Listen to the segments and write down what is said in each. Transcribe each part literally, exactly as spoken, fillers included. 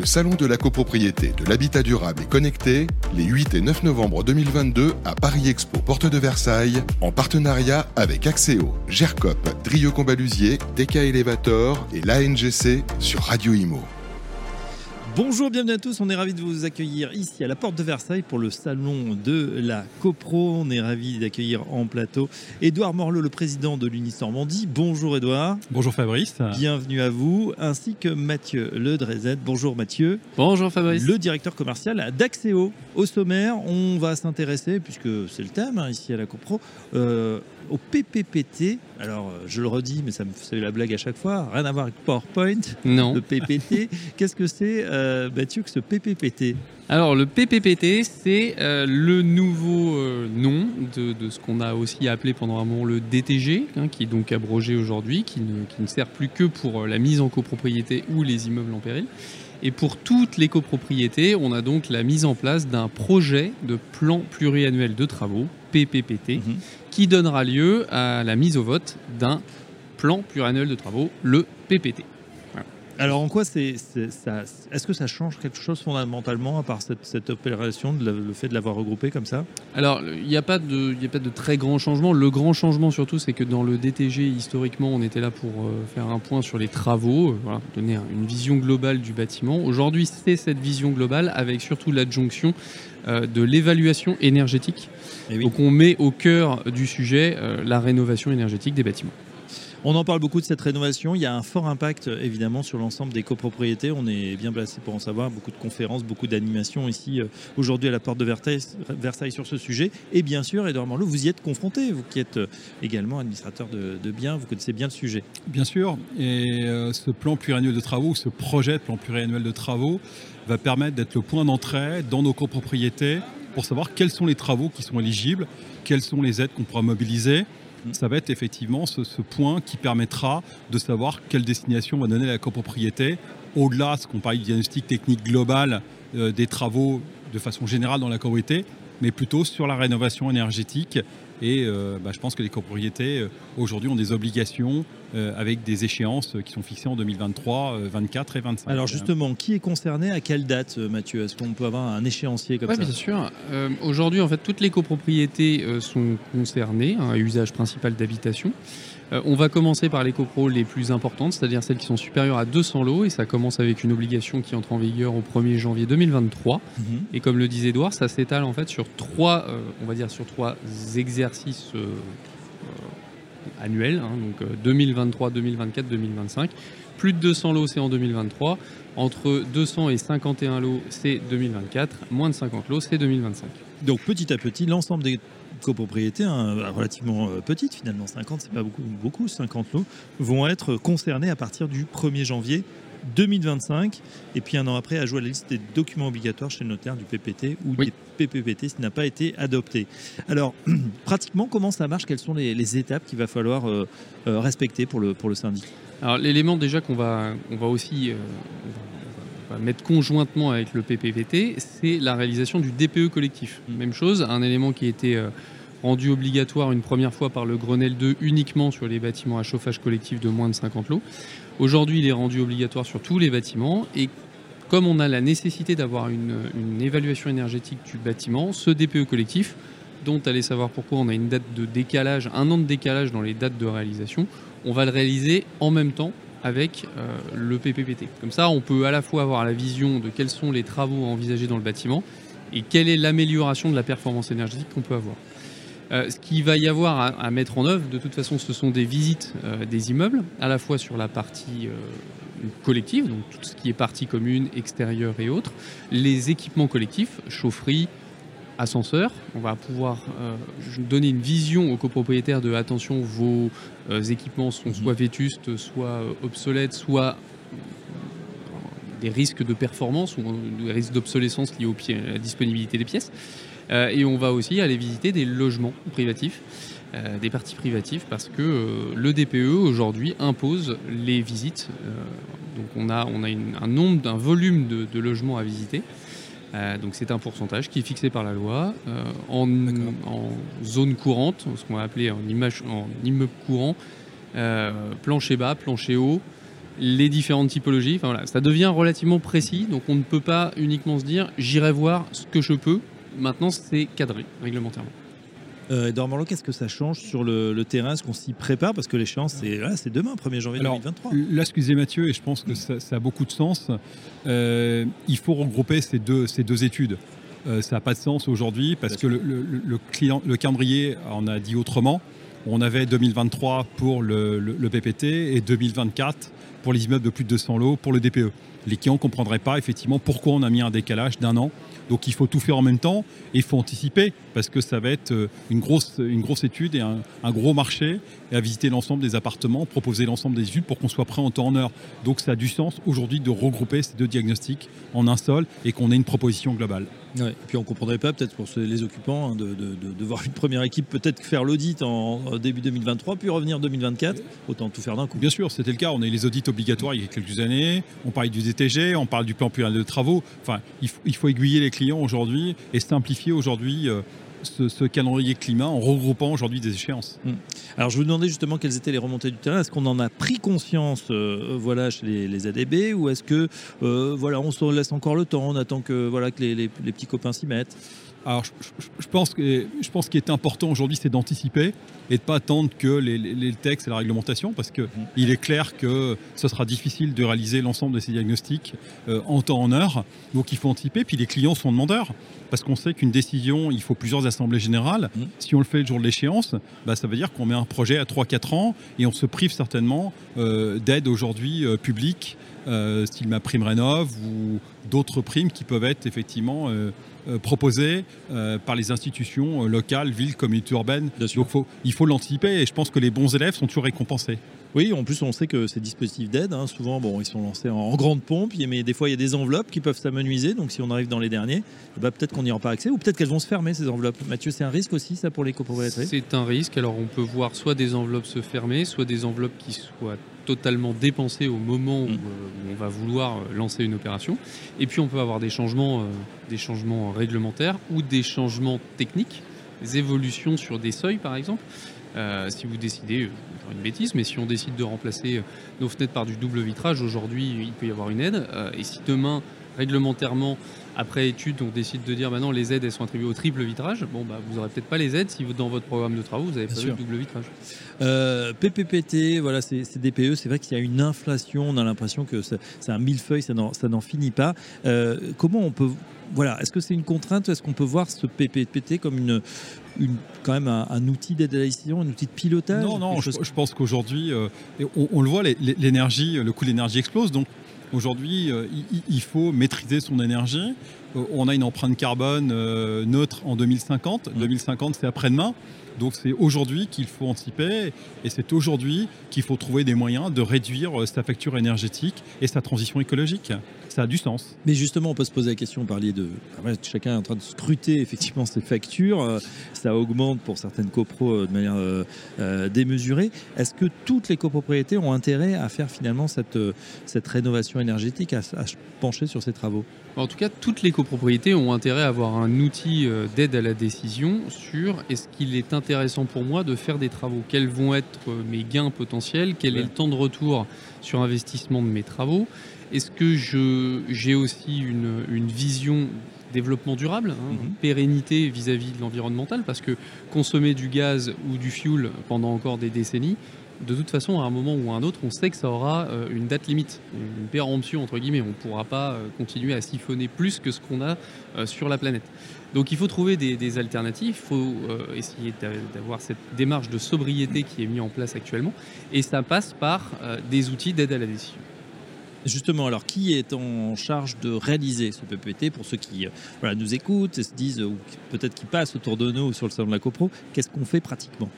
le Salon de la copropriété de l'habitat durable et connecté les huit et neuf novembre deux mille vingt-deux à Paris Expo, Porte de Versailles, en partenariat avec Axéo, GERCOP, Drieux-Combaluzier, T K Elevator et l'A N G C sur Radio I M O. Bonjour, bienvenue à tous, on est ravis de vous accueillir ici à la Porte de Versailles pour le Salon de la COPRO. On est ravis d'accueillir en plateau Édouard Morlot, le président de l'Unis Normandie. Bonjour Édouard. Bonjour Fabrice. Bienvenue à vous, ainsi que Mathieu Ledrezet. Bonjour Mathieu. Bonjour Fabrice. Le directeur commercial d'Axéo. Au sommaire, on va s'intéresser, puisque c'est le thème hein, ici à la COPRO, euh, au P P P T. Alors, je le redis, mais ça me fait la blague à chaque fois. Rien à voir avec PowerPoint. Non. Le P P T, qu'est-ce que c'est euh, Mathieu, que ce P P P T? Alors, le P P P T, c'est euh, le nouveau euh, nom de, de ce qu'on a aussi appelé pendant un moment le D T G, hein, qui est donc abrogé aujourd'hui, qui ne, qui ne sert plus que pour la mise en copropriété ou les immeubles en péril. Et pour toutes les copropriétés, on a donc la mise en place d'un projet de plan pluriannuel de travaux, P P P T, mmh. qui donnera lieu à la mise au vote d'un plan pluriannuel de travaux, le P P T. Voilà. Alors en quoi c'est, c'est ça, est-ce que ça change quelque chose fondamentalement à part cette, cette opération, de la, le fait de l'avoir regroupé comme ça? Alors il n'y a pas de, il y a pas de très grand changement. Le grand changement surtout, c'est que dans le D T G, historiquement, on était là pour faire un point sur les travaux, voilà, donner une vision globale du bâtiment. Aujourd'hui, c'est cette vision globale avec surtout l'adjonction de l'évaluation énergétique. Et oui. Donc on met au cœur du sujet euh, la rénovation énergétique des bâtiments. On en parle beaucoup de cette rénovation, il y a un fort impact évidemment sur l'ensemble des copropriétés, on est bien placé pour en savoir, beaucoup de conférences, beaucoup d'animations ici euh, aujourd'hui à la Porte de Versailles sur ce sujet. Et bien sûr, Édouard Morlot, vous y êtes confronté, vous qui êtes également administrateur de, de biens, vous connaissez bien le sujet. Bien sûr, et euh, ce plan pluriannuel de travaux, ce projet de plan pluriannuel de travaux va permettre d'être le point d'entrée dans nos copropriétés pour savoir quels sont les travaux qui sont éligibles, quelles sont les aides qu'on pourra mobiliser. Ça va être effectivement ce, ce point qui permettra de savoir quelle destination va donner la copropriété. Au-delà de ce qu'on parle du diagnostic technique global euh, des travaux de façon générale dans la copropriété, mais plutôt sur la rénovation énergétique. Et euh, bah, je pense que les copropriétés euh, aujourd'hui ont des obligations euh, avec des échéances euh, qui sont fixées en deux mille vingt-trois, euh, vingt-quatre et vingt-cinq. Alors justement, qui est concerné à quelle date, Mathieu? Est-ce qu'on peut avoir un échéancier comme ouais, ça? Oui, bien sûr. Euh, aujourd'hui, en fait, toutes les copropriétés euh, sont concernées, hein, à usage principal d'habitation. Euh, on va commencer par les copros les plus importantes, c'est-à-dire celles qui sont supérieures à deux cents lots, et ça commence avec une obligation qui entre en vigueur au premier janvier deux mille vingt-trois. Mmh. Et comme le disait Édouard, ça s'étale en fait sur trois, euh, on va dire sur trois exercices euh, euh, annuels, hein, donc euh, deux mille vingt-trois, deux mille vingt-quatre, deux mille vingt-cinq. Plus de deux cents lots, c'est en deux mille vingt-trois. Entre deux cents et cinquante et un lots, c'est deux mille vingt-quatre. Moins de cinquante lots, c'est deux mille vingt-cinq. Donc petit à petit, l'ensemble des copropriétés hein, relativement petites finalement, cinquante, c'est pas beaucoup, beaucoup, cinquante lots vont être concernés à partir du premier janvier deux mille vingt-cinq, et puis un an après à jouer à la liste des documents obligatoires chez le notaire du P P T ou oui. des P P P T s'il n'a pas été adopté. Alors pratiquement comment ça marche? Quelles sont les, les étapes qu'il va falloir euh, euh, respecter pour le, pour le syndic? Alors l'élément déjà qu'on va, on va aussi euh, on va mettre conjointement avec le P P P T, c'est la réalisation du D P E collectif. Même chose, un élément qui a été euh, rendu obligatoire une première fois par le Grenelle deux uniquement sur les bâtiments à chauffage collectif de moins de cinquante lots. Aujourd'hui, il est rendu obligatoire sur tous les bâtiments et comme on a la nécessité d'avoir une, une évaluation énergétique du bâtiment, ce D P E collectif, dont allez savoir pourquoi on a une date de décalage, un an de décalage dans les dates de réalisation, on va le réaliser en même temps avec euh, le P P P T. Comme ça, on peut à la fois avoir la vision de quels sont les travaux à envisager dans le bâtiment et quelle est l'amélioration de la performance énergétique qu'on peut avoir. Euh, ce qu'il va y avoir à, à mettre en œuvre, de toute façon, ce sont des visites euh, des immeubles, à la fois sur la partie euh, collective, donc tout ce qui est partie commune, extérieure et autres, les équipements collectifs, chaufferie, ascenseur. On va pouvoir euh, donner une vision aux copropriétaires de attention, vos euh, équipements sont soit vétustes, soit obsolètes, soit des risques de performance ou des risques d'obsolescence liés aux pi- à la disponibilité des pièces. Euh, et on va aussi aller visiter des logements privatifs, euh, des parties privatives, parce que euh, le D P E aujourd'hui impose les visites. Euh, donc on a, on a une, un nombre, un volume de, de logements à visiter. Euh, donc c'est un pourcentage qui est fixé par la loi euh, en, en zone courante, ce qu'on va appeler en, image, en immeuble courant, euh, plancher bas, plancher haut les différentes typologies. Enfin, voilà, ça devient relativement précis, donc on ne peut pas uniquement se dire « j'irai voir ce que je peux ». Maintenant, c'est cadré réglementairement. Euh, Édouard Morlot, qu'est-ce que ça change sur le, le terrain? Est-ce qu'on s'y prépare? Parce que l'échéance, c'est, là, c'est demain, premier janvier Alors, deux mille vingt-trois. Là, excusez Mathieu, et je pense que ça, ça a beaucoup de sens. Euh, il faut regrouper ces deux, ces deux études. Euh, ça n'a pas de sens aujourd'hui parce que le, le, le, client, le calendrier en a dit autrement. On avait deux mille vingt-trois pour le, le, le P P T et deux mille vingt-quatre pour les immeubles de plus de deux cents lots pour le D P E. Les clients ne comprendraient pas effectivement pourquoi on a mis un décalage d'un an. Donc il faut tout faire en même temps et il faut anticiper parce que ça va être une grosse, une grosse étude et un, un gros marché et à visiter l'ensemble des appartements, proposer l'ensemble des études pour qu'on soit prêt en temps en heure. Donc ça a du sens aujourd'hui de regrouper ces deux diagnostics en un seul et qu'on ait une proposition globale. Ouais, et puis on ne comprendrait pas peut-être pour les occupants hein, de, de, de, de voir une première équipe peut-être faire l'audit en, en début deux mille vingt-trois puis revenir en deux mille vingt-quatre, autant tout faire d'un coup. Bien sûr, c'était le cas, on a eu les audits obligatoires il y a quelques années, on parlait du D T G, on parle du plan pluriannuel de travaux, enfin il faut, il faut aiguiller les clients aujourd'hui et simplifier aujourd'hui euh, ce, ce calendrier climat en regroupant aujourd'hui des échéances. Hum. Alors je vous demandais justement quelles étaient les remontées du terrain. Est-ce qu'on en a pris conscience euh, voilà, chez les, les A D B ou est-ce que euh, voilà, on se laisse encore le temps, on attend que, voilà, que les, les, les petits copains s'y mettent? Alors, je, je, je pense que je pense qu'il est important aujourd'hui, c'est d'anticiper et de pas attendre que les, les, les textes et la réglementation, parce que mmh. il est clair que ce sera difficile de réaliser l'ensemble de ces diagnostics euh, en temps en heure. Donc, il faut anticiper. Puis, les clients sont demandeurs, parce qu'on sait qu'une décision, il faut plusieurs assemblées générales. Mmh. Si on le fait le jour de l'échéance, bah, ça veut dire qu'on met un projet à trois à quatre ans et on se prive certainement euh, d'aide aujourd'hui euh, publique, euh, style MaPrimeRénov' ou d'autres primes qui peuvent être effectivement euh, euh, proposées euh, par les institutions euh, locales, villes, communautés urbaines. Donc faut, il faut l'anticiper et je pense que les bons élèves sont toujours récompensés. Oui, en plus on sait que ces dispositifs d'aide, hein, souvent bon, ils sont lancés en, en grande pompe, mais des fois il y a des enveloppes qui peuvent s'amenuiser, donc si on arrive dans les derniers, bah, peut-être qu'on n'y aura pas accès ou peut-être qu'elles vont se fermer ces enveloppes. Mathieu, c'est un risque aussi ça pour les copropriétés? C'est un risque, alors on peut voir soit des enveloppes se fermer, soit des enveloppes qui soient totalement dépensé au moment où euh, on va vouloir euh, lancer une opération. Et puis on peut avoir des changements, euh, des changements réglementaires ou des changements techniques, des évolutions sur des seuils par exemple. Euh, si vous décidez, euh, une bêtise, mais si on décide de remplacer euh, nos fenêtres par du double vitrage, aujourd'hui il peut y avoir une aide. Euh, et si demain, réglementairement, après étude, on décide de dire bah non, les aides elles sont attribuées au triple vitrage. Bon, bah, vous n'aurez peut-être pas les aides si vous, dans votre programme de travaux vous n'avez pas eu le double vitrage. Euh, P P P T, voilà, c'est, c'est D P E. C'est vrai qu'il y a une inflation. On a l'impression que ça, c'est un millefeuille, ça n'en, ça n'en finit pas. Euh, comment on peut, voilà, est-ce que c'est une contrainte ou est-ce qu'on peut voir ce P P P T comme une, une quand même un, un outil d'aide à la décision, un outil de pilotage? Non, non. Je, je pense qu'aujourd'hui, euh, on, on le voit, les, les, l'énergie, le coût de l'énergie explose, donc. Aujourd'hui, euh, il, il faut maîtriser son énergie. Euh, on a une empreinte carbone euh, neutre en deux mille cinquante. Mmh. deux mille cinquante, c'est après-demain. Donc, c'est aujourd'hui qu'il faut anticiper et c'est aujourd'hui qu'il faut trouver des moyens de réduire euh, sa facture énergétique et sa transition écologique. Ça a du sens. Mais justement, on peut se poser la question, on parlait de... Chacun est en train de scruter effectivement ses factures. Euh, ça augmente pour certaines copros euh, de manière euh, euh, démesurée. Est-ce que toutes les copropriétés ont intérêt à faire finalement cette, euh, cette rénovation énergétique, à se pencher sur ces travaux? En tout cas, toutes les copropriétés ont intérêt à avoir un outil euh, d'aide à la décision sur est-ce qu'il est intéressant pour moi de faire des travaux? Quels vont être euh, mes gains potentiels? Quel ouais. est le temps de retour sur investissement de mes travaux? Est-ce que je, j'ai aussi une, une vision développement durable, hein, mm-hmm. pérennité vis-à-vis de l'environnemental? Parce que consommer du gaz ou du fuel pendant encore des décennies, de toute façon, à un moment ou à un autre, on sait que ça aura euh, une date limite, une péremption, entre guillemets. On ne pourra pas euh, continuer à siphonner plus que ce qu'on a euh, sur la planète. Donc il faut trouver des, des alternatives, il faut euh, essayer d'avoir cette démarche de sobriété qui est mise en place actuellement. Et ça passe par euh, des outils d'aide à la décision. Justement, alors qui est en charge de réaliser ce P P P T pour ceux qui euh, voilà, nous écoutent et se disent, ou peut-être qui passent autour de nous sur le salon de la CoPro, qu'est-ce qu'on fait pratiquement?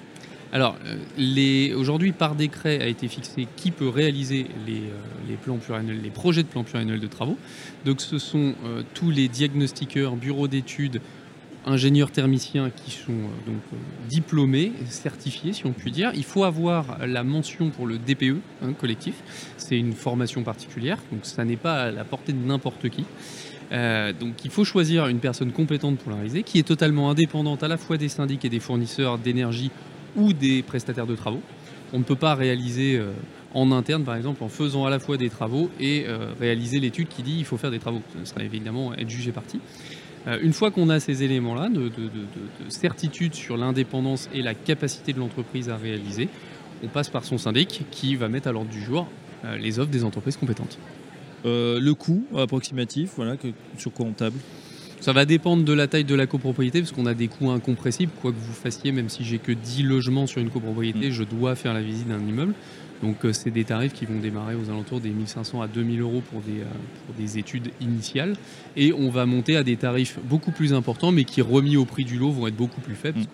Alors, les, aujourd'hui, par décret a été fixé qui peut réaliser les, les, plans pluriannuels, les projets de plans pluriannuels de travaux. Donc, ce sont euh, tous les diagnostiqueurs, bureaux d'études, ingénieurs thermiciens qui sont euh, donc, diplômés, certifiés, si on peut dire. Il faut avoir la mention pour le D P E hein, collectif. C'est une formation particulière, donc ça n'est pas à la portée de n'importe qui. Euh, donc il faut choisir une personne compétente pour la réaliser, qui est totalement indépendante à la fois des syndics et des fournisseurs d'énergie ou des prestataires de travaux. On ne peut pas réaliser euh, en interne, par exemple, en faisant à la fois des travaux et euh, réaliser l'étude qui dit qu'il faut faire des travaux. Ce serait évidemment être jugé partie. Euh, une fois qu'on a ces éléments-là de, de, de, de certitude sur l'indépendance et la capacité de l'entreprise à réaliser, on passe par son syndic qui va mettre à l'ordre du jour euh, les offres des entreprises compétentes. Euh, le coût approximatif, voilà, que, sur quoi on table ? Ça va dépendre de la taille de la copropriété, parce qu'on a des coûts incompressibles. Quoi que vous fassiez, même si j'ai que dix logements sur une copropriété, mmh. je dois faire la visite d'un immeuble. Donc c'est des tarifs qui vont démarrer aux alentours des mille cinq cents à deux mille euros pour des, pour des études initiales. Et on va monter à des tarifs beaucoup plus importants, mais qui, remis au prix du lot, vont être beaucoup plus faibles. Mmh.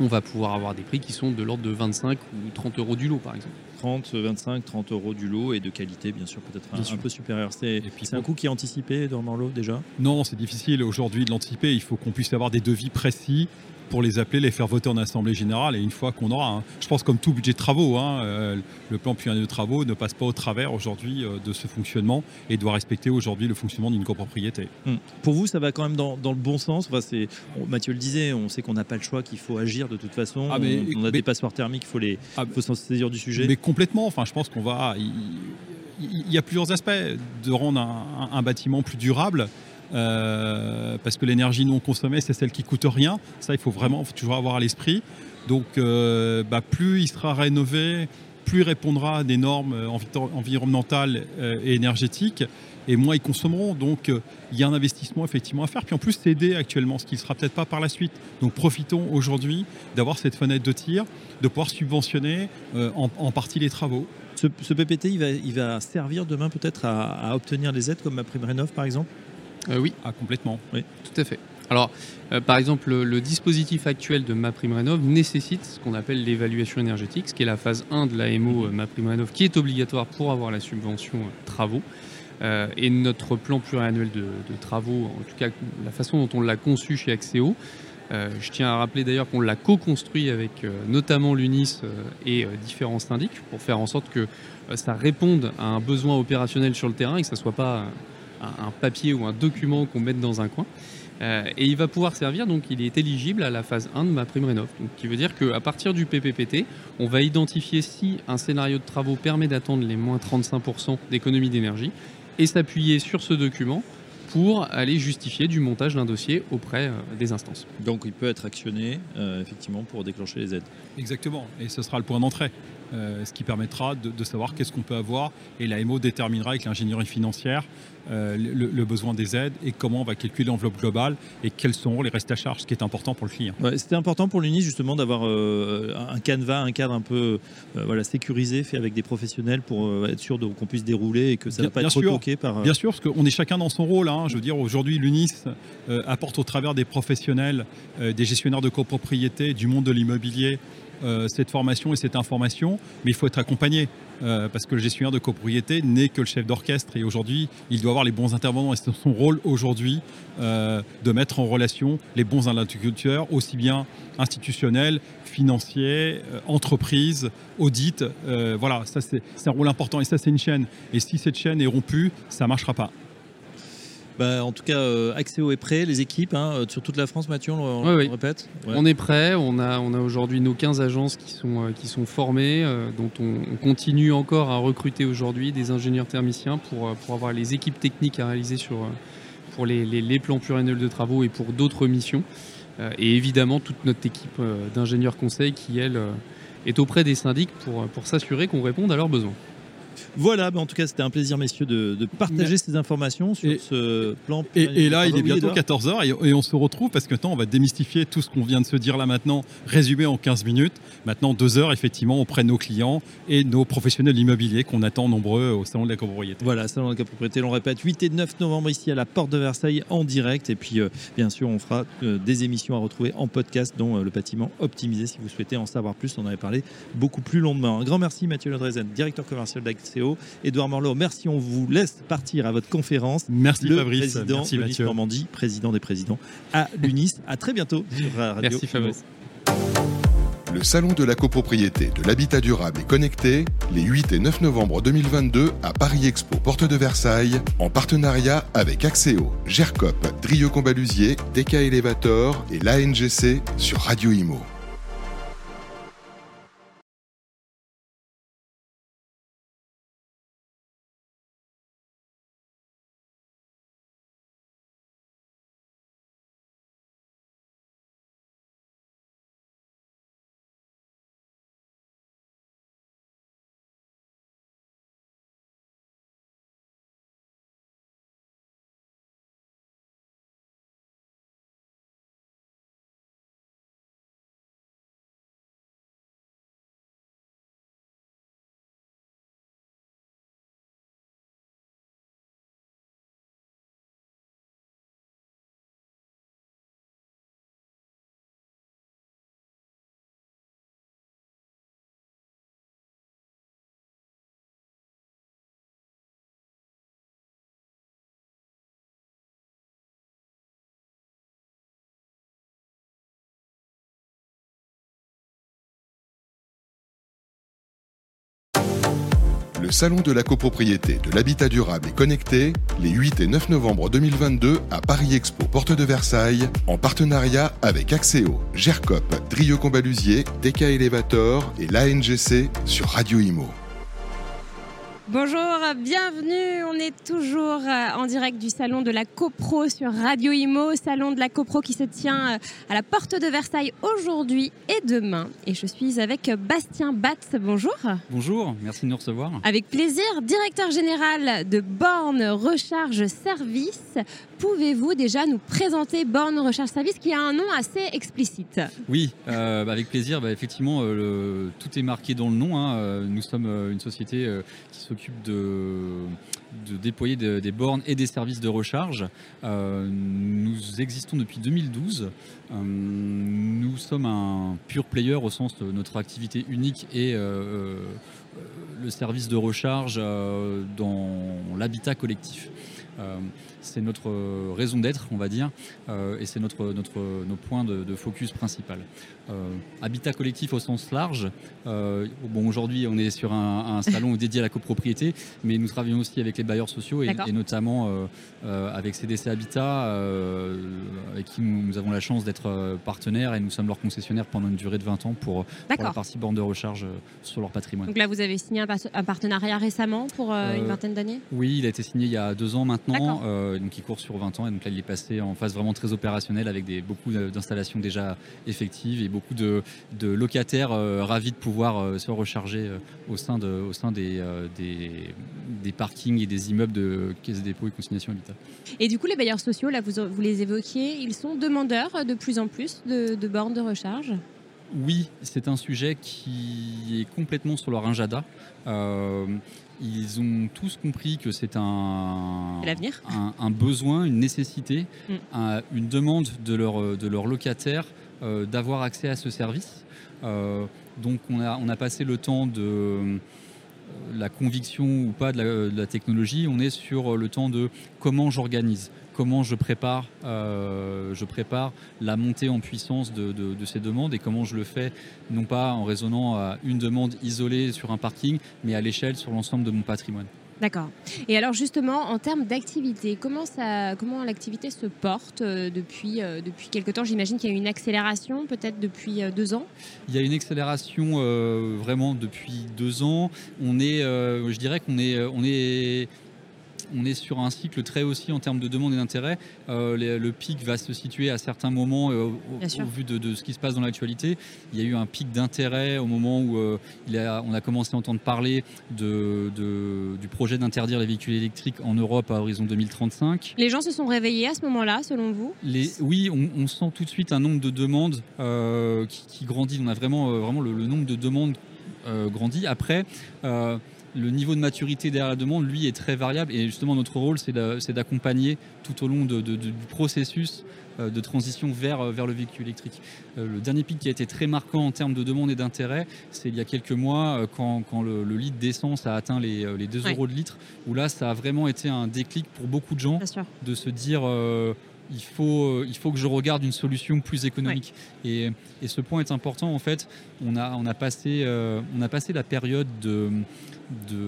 On va pouvoir avoir des prix qui sont de l'ordre de vingt-cinq ou trente euros du lot, par exemple. trente, vingt-cinq, trente euros du lot et de qualité, bien sûr, peut-être bien un, sûr. un peu supérieure. C'est, c'est un coût qui est anticipé dans l'eau déjà ? Non, c'est difficile aujourd'hui de l'anticiper. Il faut qu'on puisse avoir des devis précis pour les appeler, les faire voter en assemblée générale. Et une fois qu'on aura, hein, je pense comme tout budget de travaux, hein, euh, le plan pluriannuel de travaux ne passe pas au travers aujourd'hui euh, de ce fonctionnement et doit respecter aujourd'hui le fonctionnement d'une copropriété. Mmh. Pour vous, ça va quand même dans, dans le bon sens. Enfin, c'est, on, Mathieu le disait, on sait qu'on n'a pas le choix, qu'il faut agir de toute façon. Ah, mais, on, on a mais, des passoires thermiques, il faut, les, ah, faut s'en saisir du sujet. Mais complètement. Enfin, je pense qu'on va. Il y, y a plusieurs aspects de rendre un, un, un bâtiment plus durable. Euh, parce que l'énergie non consommée, c'est celle qui coûte rien. Ça, il faut vraiment faut toujours avoir à l'esprit. Donc, euh, bah, plus il sera rénové, plus il répondra à des normes envi- environnementales euh, et énergétiques, et moins ils consommeront. Donc, euh, il y a un investissement effectivement à faire. Puis en plus, c'est aidé actuellement, ce qui ne sera peut-être pas par la suite. Donc, profitons aujourd'hui d'avoir cette fenêtre de tir, de pouvoir subventionner euh, en, en partie les travaux. Ce, ce P P T, il va, il va servir demain peut-être à, à obtenir des aides comme MaPrimeRénov', par exemple ? Euh, oui, ah, complètement. Oui, tout à fait. Alors, euh, par exemple, le, le dispositif actuel de MaPrimeRénov' nécessite ce qu'on appelle l'évaluation énergétique, ce qui est la phase un de l'A M O euh, MaPrimeRénov' qui est obligatoire pour avoir la subvention euh, travaux. Euh, et notre plan pluriannuel de, de travaux, en tout cas la façon dont on l'a conçu chez Axéo, euh, je tiens à rappeler d'ailleurs qu'on l'a co-construit avec euh, notamment l'UNIS euh, et euh, différents syndics pour faire en sorte que euh, ça réponde à un besoin opérationnel sur le terrain et que ça ne soit pas... Euh, un papier ou un document qu'on mette dans un coin euh, et il va pouvoir servir, donc il est éligible à la phase un de MaPrimeRénov', donc, qui veut dire qu'à partir du P P P T, on va identifier si un scénario de travaux permet d'atteindre les moins trente-cinq pour cent d'économie d'énergie et s'appuyer sur ce document pour aller justifier du montage d'un dossier auprès euh, des instances. Donc il peut être actionné euh, effectivement pour déclencher les aides. Exactement, et ce sera le point d'entrée. Euh, ce qui permettra de, de savoir qu'est-ce qu'on peut avoir et l'A M O déterminera avec l'ingénierie financière euh, le, le besoin des aides et comment on va calculer l'enveloppe globale et quels seront les restes à charge, ce qui est important pour le client. Ouais, c'était important pour l'UNIS justement d'avoir euh, un canevas, un cadre un peu euh, voilà, sécurisé, fait avec des professionnels pour euh, être sûr de, qu'on puisse dérouler et que ça ne va pas être retoqué par... Euh... Bien sûr, parce qu'on est chacun dans son rôle. Hein. Je veux dire, aujourd'hui l'UNIS euh, apporte au travers des professionnels, euh, des gestionnaires de copropriété, du monde de l'immobilier, Euh, cette formation et cette information, mais il faut être accompagné euh, parce que le gestionnaire de copropriété n'est que le chef d'orchestre et aujourd'hui il doit avoir les bons intervenants et c'est son rôle aujourd'hui euh, de mettre en relation les bons interlocuteurs aussi bien institutionnels, financiers, euh, entreprises, audits, euh, voilà, ça c'est, c'est un rôle important et ça c'est une chaîne et si cette chaîne est rompue, ça ne marchera pas. Bah, en tout cas, euh, Axéo est prêt, les équipes, hein, sur toute la France, Mathieu, on le, oui, on oui. le répète ouais. On est prêt, on a, on a aujourd'hui nos quinze agences qui sont, euh, qui sont formées, euh, dont on, on continue encore à recruter aujourd'hui des ingénieurs thermiciens pour, euh, pour avoir les équipes techniques à réaliser sur, euh, pour les, les, les plans pluriannuels de travaux et pour d'autres missions. Euh, et évidemment, toute notre équipe euh, d'ingénieurs conseils qui, elle, euh, est auprès des syndics pour, pour s'assurer qu'on réponde à leurs besoins. Voilà, bah en tout cas c'était un plaisir messieurs de, de partager ces informations sur et, ce plan. Et, et là il est bientôt quatorze heures et, et on se retrouve parce que maintenant on va démystifier tout ce qu'on vient de se dire là maintenant, résumé en quinze minutes. Maintenant deux heures effectivement auprès de nos clients et nos professionnels immobiliers qu'on attend nombreux au Salon de la copropriété. Voilà, Salon de la copropriété, on répète, huit et neuf novembre ici à la Porte de Versailles en direct et puis euh, bien sûr on fera euh, des émissions à retrouver en podcast dont euh, le bâtiment optimisé si vous souhaitez en savoir plus, on en avait parlé beaucoup plus longuement. Un grand merci Mathieu Ledrezet, directeur commercial d'Axéo. Édouard Morlot, merci, on vous laisse partir à votre conférence. Merci le Fabrice, président merci de l'U N I S Normandie, président des présidents à l'U N I S. À très bientôt sur Radio. Merci Fabrice. Le Salon de la copropriété, de l'habitat durable et connecté, les huit et neuf novembre deux mille vingt-deux à Paris Expo, Porte de Versailles, en partenariat avec Axéo, GERCOP, Drieux-Combaluzier, T K Elevator et l'A N G C sur Radio I M O. le Salon de la copropriété, de l'habitat durable et connecté, les huit et neuf novembre deux mille vingt-deux à Paris Expo, Porte de Versailles, en partenariat avec Axéo, GERCOP, Drieux-Combaluzier, T K Elevator et l'A N G C sur Radio I M O. Bonjour, bienvenue, on est toujours en direct du Salon de la COPRO sur Radio I M O, Salon de la COPRO qui se tient à la Porte de Versailles aujourd'hui et demain. Et je suis avec Bastien Batt, bonjour. Bonjour, merci de nous recevoir. Avec plaisir, directeur général de Borne Recharge Service. Pouvez-vous déjà nous présenter Borne Recharge Service qui a un nom assez explicite ? Oui, euh, bah avec plaisir, bah effectivement, euh, le, tout est marqué dans le nom, hein. Nous sommes une société euh, qui se s'occupe de, de déployer de, des bornes et des services de recharge. Euh, nous existons depuis deux mille douze. Euh, nous sommes un pure player au sens de notre activité unique et euh, le service de recharge euh, dans l'habitat collectif. Euh, c'est notre raison d'être, on va dire, euh, et c'est notre, notre, nos points de, de focus principal. Euh, habitat collectif au sens large, euh, bon, aujourd'hui on est sur un, un salon dédié à la copropriété, mais nous travaillons aussi avec les bailleurs sociaux et, et notamment euh, euh, avec C D C Habitat, euh, avec qui nous, nous avons la chance d'être partenaires et nous sommes leurs concessionnaires pendant une durée de vingt ans pour, pour la partie borne de recharge sur leur patrimoine. Donc là vous avez signé un, par- un partenariat récemment pour euh, euh, une vingtaine d'années ? Oui, il a été signé il y a deux ans maintenant. Euh, donc il court sur vingt ans et donc là il est passé en phase vraiment très opérationnelle avec des, beaucoup d'installations déjà effectives et beaucoup de, de locataires euh, ravis de pouvoir euh, se recharger euh, au sein, de, au sein des, euh, des, des parkings et des immeubles de Caisse des dépôts et consignation habitat. Et du coup les bailleurs sociaux, là vous, vous les évoquiez, ils sont demandeurs de plus en plus de, de bornes de recharge ? Oui, c'est un sujet qui est complètement sur leur agenda. Euh, Ils ont tous compris que c'est un, un, un besoin, une nécessité, mm. un, une demande de leurs de leur locataires euh, d'avoir accès à ce service. Euh, donc on a, on a passé le temps de la conviction ou pas de la, de la technologie, on est sur le temps de comment j'organise, comment je prépare, euh, je prépare la montée en puissance de, de, de ces demandes et comment je le fais, non pas en raisonnant à une demande isolée sur un parking, mais à l'échelle sur l'ensemble de mon patrimoine. D'accord. Et alors justement, en termes d'activité, comment, ça, comment l'activité se porte depuis, depuis quelque temps ? J'imagine qu'il y a eu une accélération peut-être depuis deux ans ? Il y a une accélération euh, vraiment depuis deux ans. On est, euh, je dirais qu'on est... On est On est sur un cycle très haussier en termes de demande et d'intérêt. Euh, les, le pic va se situer à certains moments euh, au, au vu de, de ce qui se passe dans l'actualité. Il y a eu un pic d'intérêt au moment où euh, il a, on a commencé à entendre parler de, de, du projet d'interdire les véhicules électriques en Europe à horizon deux mille trente-cinq. Les gens se sont réveillés à ce moment-là, selon vous ? les, Oui, on, on sent tout de suite un nombre de demandes euh, qui, qui grandit. On a vraiment, euh, vraiment le, le nombre de demandes euh, grandit. Après... Euh, Le niveau de maturité derrière la demande, lui, est très variable. Et justement, notre rôle, c'est, de, c'est d'accompagner tout au long de, de, du processus de transition vers, vers le véhicule électrique. Le dernier pic qui a été très marquant en termes de demande et d'intérêt, c'est il y a quelques mois, quand, quand le, le litre d'essence a atteint les, les deux ouais. euros de litre, où là, ça a vraiment été un déclic pour beaucoup de gens de se dire... Euh, Il faut, il faut que je regarde une solution plus économique. Ouais. Et, et ce point est important. En fait, on a, on a, passé, euh, on a passé la période de, de,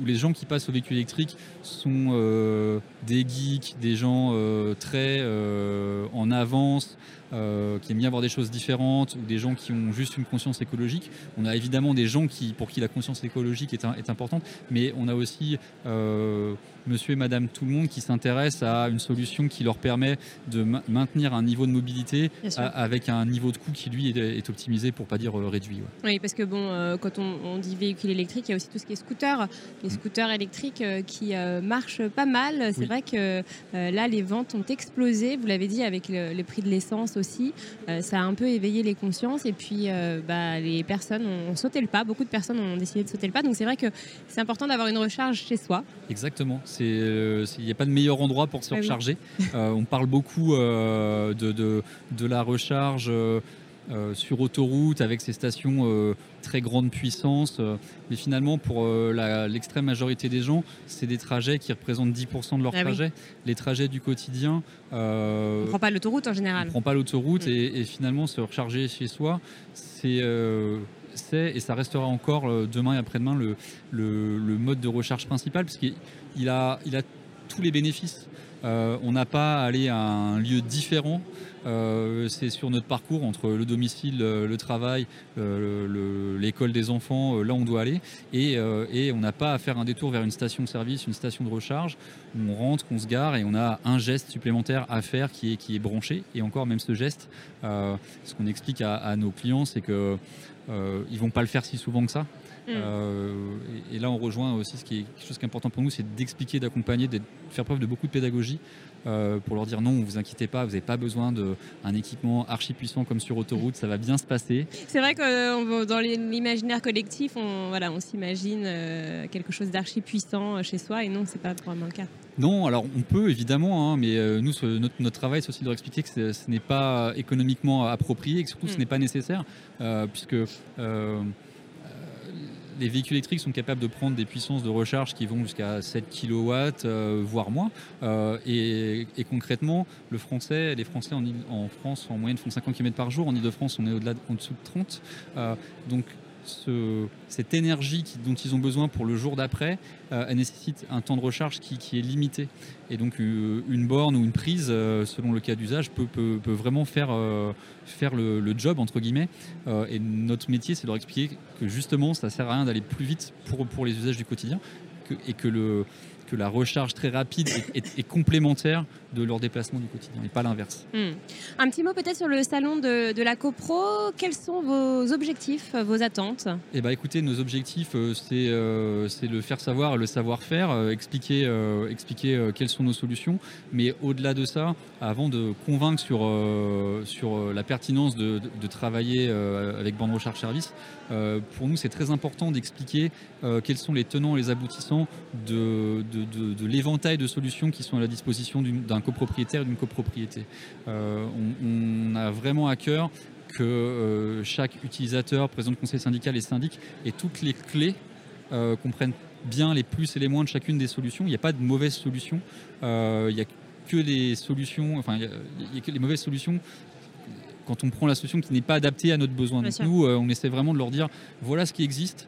où les gens qui passent au véhicule électrique sont euh, des geeks, des gens euh, très euh, en avance, euh, qui aiment bien avoir des choses différentes, ou des gens qui ont juste une conscience écologique. On a évidemment des gens qui, pour qui la conscience écologique est, est importante, mais on a aussi euh, monsieur et madame tout le monde qui s'intéressent à une solution qui leur permet de maintenir un niveau de mobilité avec un niveau de coût qui lui est optimisé pour pas dire réduit. Ouais. Oui, parce que bon, euh, quand on, on dit véhicule électrique, il y a aussi tout ce qui est scooter, les scooters électriques euh, qui euh, marchent pas mal. C'est oui. vrai que euh, là, les ventes ont explosé. Vous l'avez dit avec le, le prix de l'essence aussi, euh, ça a un peu éveillé les consciences et puis euh, bah, les personnes ont, ont sauté le pas. Beaucoup de personnes ont décidé de sauter le pas. Donc c'est vrai que c'est important d'avoir une recharge chez soi. Exactement. C'est, euh, c'est, y a pas de meilleur endroit pour se recharger. Ah oui. Euh, on parle beaucoup euh, de, de, de la recharge euh, euh, sur autoroute avec ces stations euh, très grande puissance. Euh, mais finalement, pour euh, la, l'extrême majorité des gens, c'est des trajets qui représentent dix pour cent de leurs ah trajets. Oui. Les trajets du quotidien... Euh, on ne prend pas l'autoroute en général. On ne prend pas l'autoroute mmh. et, et finalement, se recharger chez soi, c'est... Euh, C'est, et ça restera encore euh, demain et après-demain le, le, le mode de recharge principal, parce qu'il a, il a tous les bénéfices. Euh, on n'a pas à aller à un lieu différent. Euh, c'est sur notre parcours entre le domicile, le, le travail, euh, le, le, l'école des enfants, euh, là on doit aller. Et, euh, et on n'a pas à faire un détour vers une station-service, une station de recharge. On rentre, qu'on se gare et on a un geste supplémentaire à faire qui est, qui est branché. Et encore, même ce geste, euh, ce qu'on explique à, à nos clients, c'est que Euh, ils ne vont pas le faire si souvent que ça. Mmh. Euh, et, et là, on rejoint aussi ce qui est quelque chose qui est important pour nous, c'est d'expliquer, d'accompagner, de faire preuve de beaucoup de pédagogie euh, pour leur dire non, ne vous inquiétez pas, vous n'avez pas besoin d'un équipement archi puissant comme sur autoroute, ça va bien se passer. C'est vrai que euh, dans l'imaginaire collectif, on, voilà, on s'imagine euh, quelque chose d'archi puissant chez soi, et non, ce n'est pas vraiment le cas. Non, alors on peut évidemment, hein, mais euh, nous, ce, notre, notre travail, c'est aussi de leur expliquer que ce, ce n'est pas économiquement approprié et que surtout mmh. ce n'est pas nécessaire, euh, puisque euh, les véhicules électriques sont capables de prendre des puissances de recharge qui vont jusqu'à sept kilowatts, euh, voire moins. Euh, et, et concrètement, le Français, les Français en, en France, en moyenne, font cinquante kilomètres par jour. En Ile-de-France, on est au-delà, en dessous de trente. Euh, donc, Ce, cette énergie qui, dont ils ont besoin pour le jour d'après, euh, elle nécessite un temps de recharge qui, qui est limité. Et donc euh, une borne ou une prise, euh, selon le cas d'usage, peut, peut, peut vraiment faire, euh, faire le, le job, entre guillemets. Euh, et notre métier, c'est de leur expliquer que justement, ça ne sert à rien d'aller plus vite pour, pour les usages du quotidien que, et que, le, que la recharge très rapide est, est, est complémentaire de leur déplacement du quotidien et pas l'inverse. Mmh. Un petit mot peut-être sur le salon de, de la COPRO. Quels sont vos objectifs, vos attentes ? Eh ben, écoutez, nos objectifs, euh, c'est, euh, c'est le faire savoir et le savoir-faire, euh, expliquer, euh, expliquer euh, quelles sont nos solutions. Mais au-delà de ça, avant de convaincre sur, euh, sur la pertinence de, de, de travailler euh, avec Borne Recharge Service, euh, pour nous, c'est très important d'expliquer euh, quels sont les tenants et les aboutissants de, de, de, de l'éventail de solutions qui sont à la disposition d'une, d'un copropriétaire d'une copropriété. Euh, on, on a vraiment à cœur que euh, chaque utilisateur, président de conseil syndical et syndic ait toutes les clés, euh, comprennent bien les plus et les moins de chacune des solutions. Il n'y a pas de mauvaise solution. Euh, il n'y a que les solutions, enfin, il y a, il y a que les mauvaises solutions quand on prend la solution qui n'est pas adaptée à notre besoin. Donc nous, euh, on essaie vraiment de leur dire voilà ce qui existe.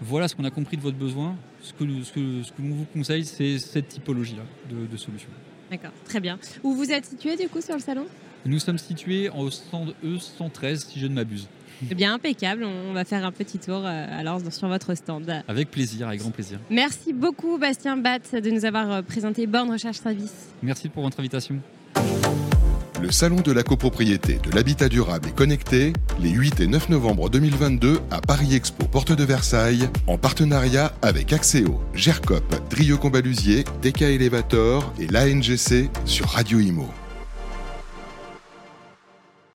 Voilà ce qu'on a compris de votre besoin. Ce que l'on ce que, ce que vous conseille, c'est cette typologie-là de, de solution. D'accord, très bien. Où vous êtes situé du coup sur le salon ? Nous sommes situés au stand E cent treize, si je ne m'abuse. Eh bien, impeccable. On va faire un petit tour euh, alors sur votre stand. Avec plaisir, avec grand plaisir. Merci beaucoup, Bastien Batt, de nous avoir présenté Borne Recharge Service. Merci pour votre invitation. Le salon de la copropriété, de l'habitat durable et connecté, les huit et neuf novembre deux mille vingt-deux à Paris Expo, porte de Versailles, en partenariat avec Axéo, GERCOP, Drieux-Combaluzier, T K Elevator et l'A N G C sur Radio I M O.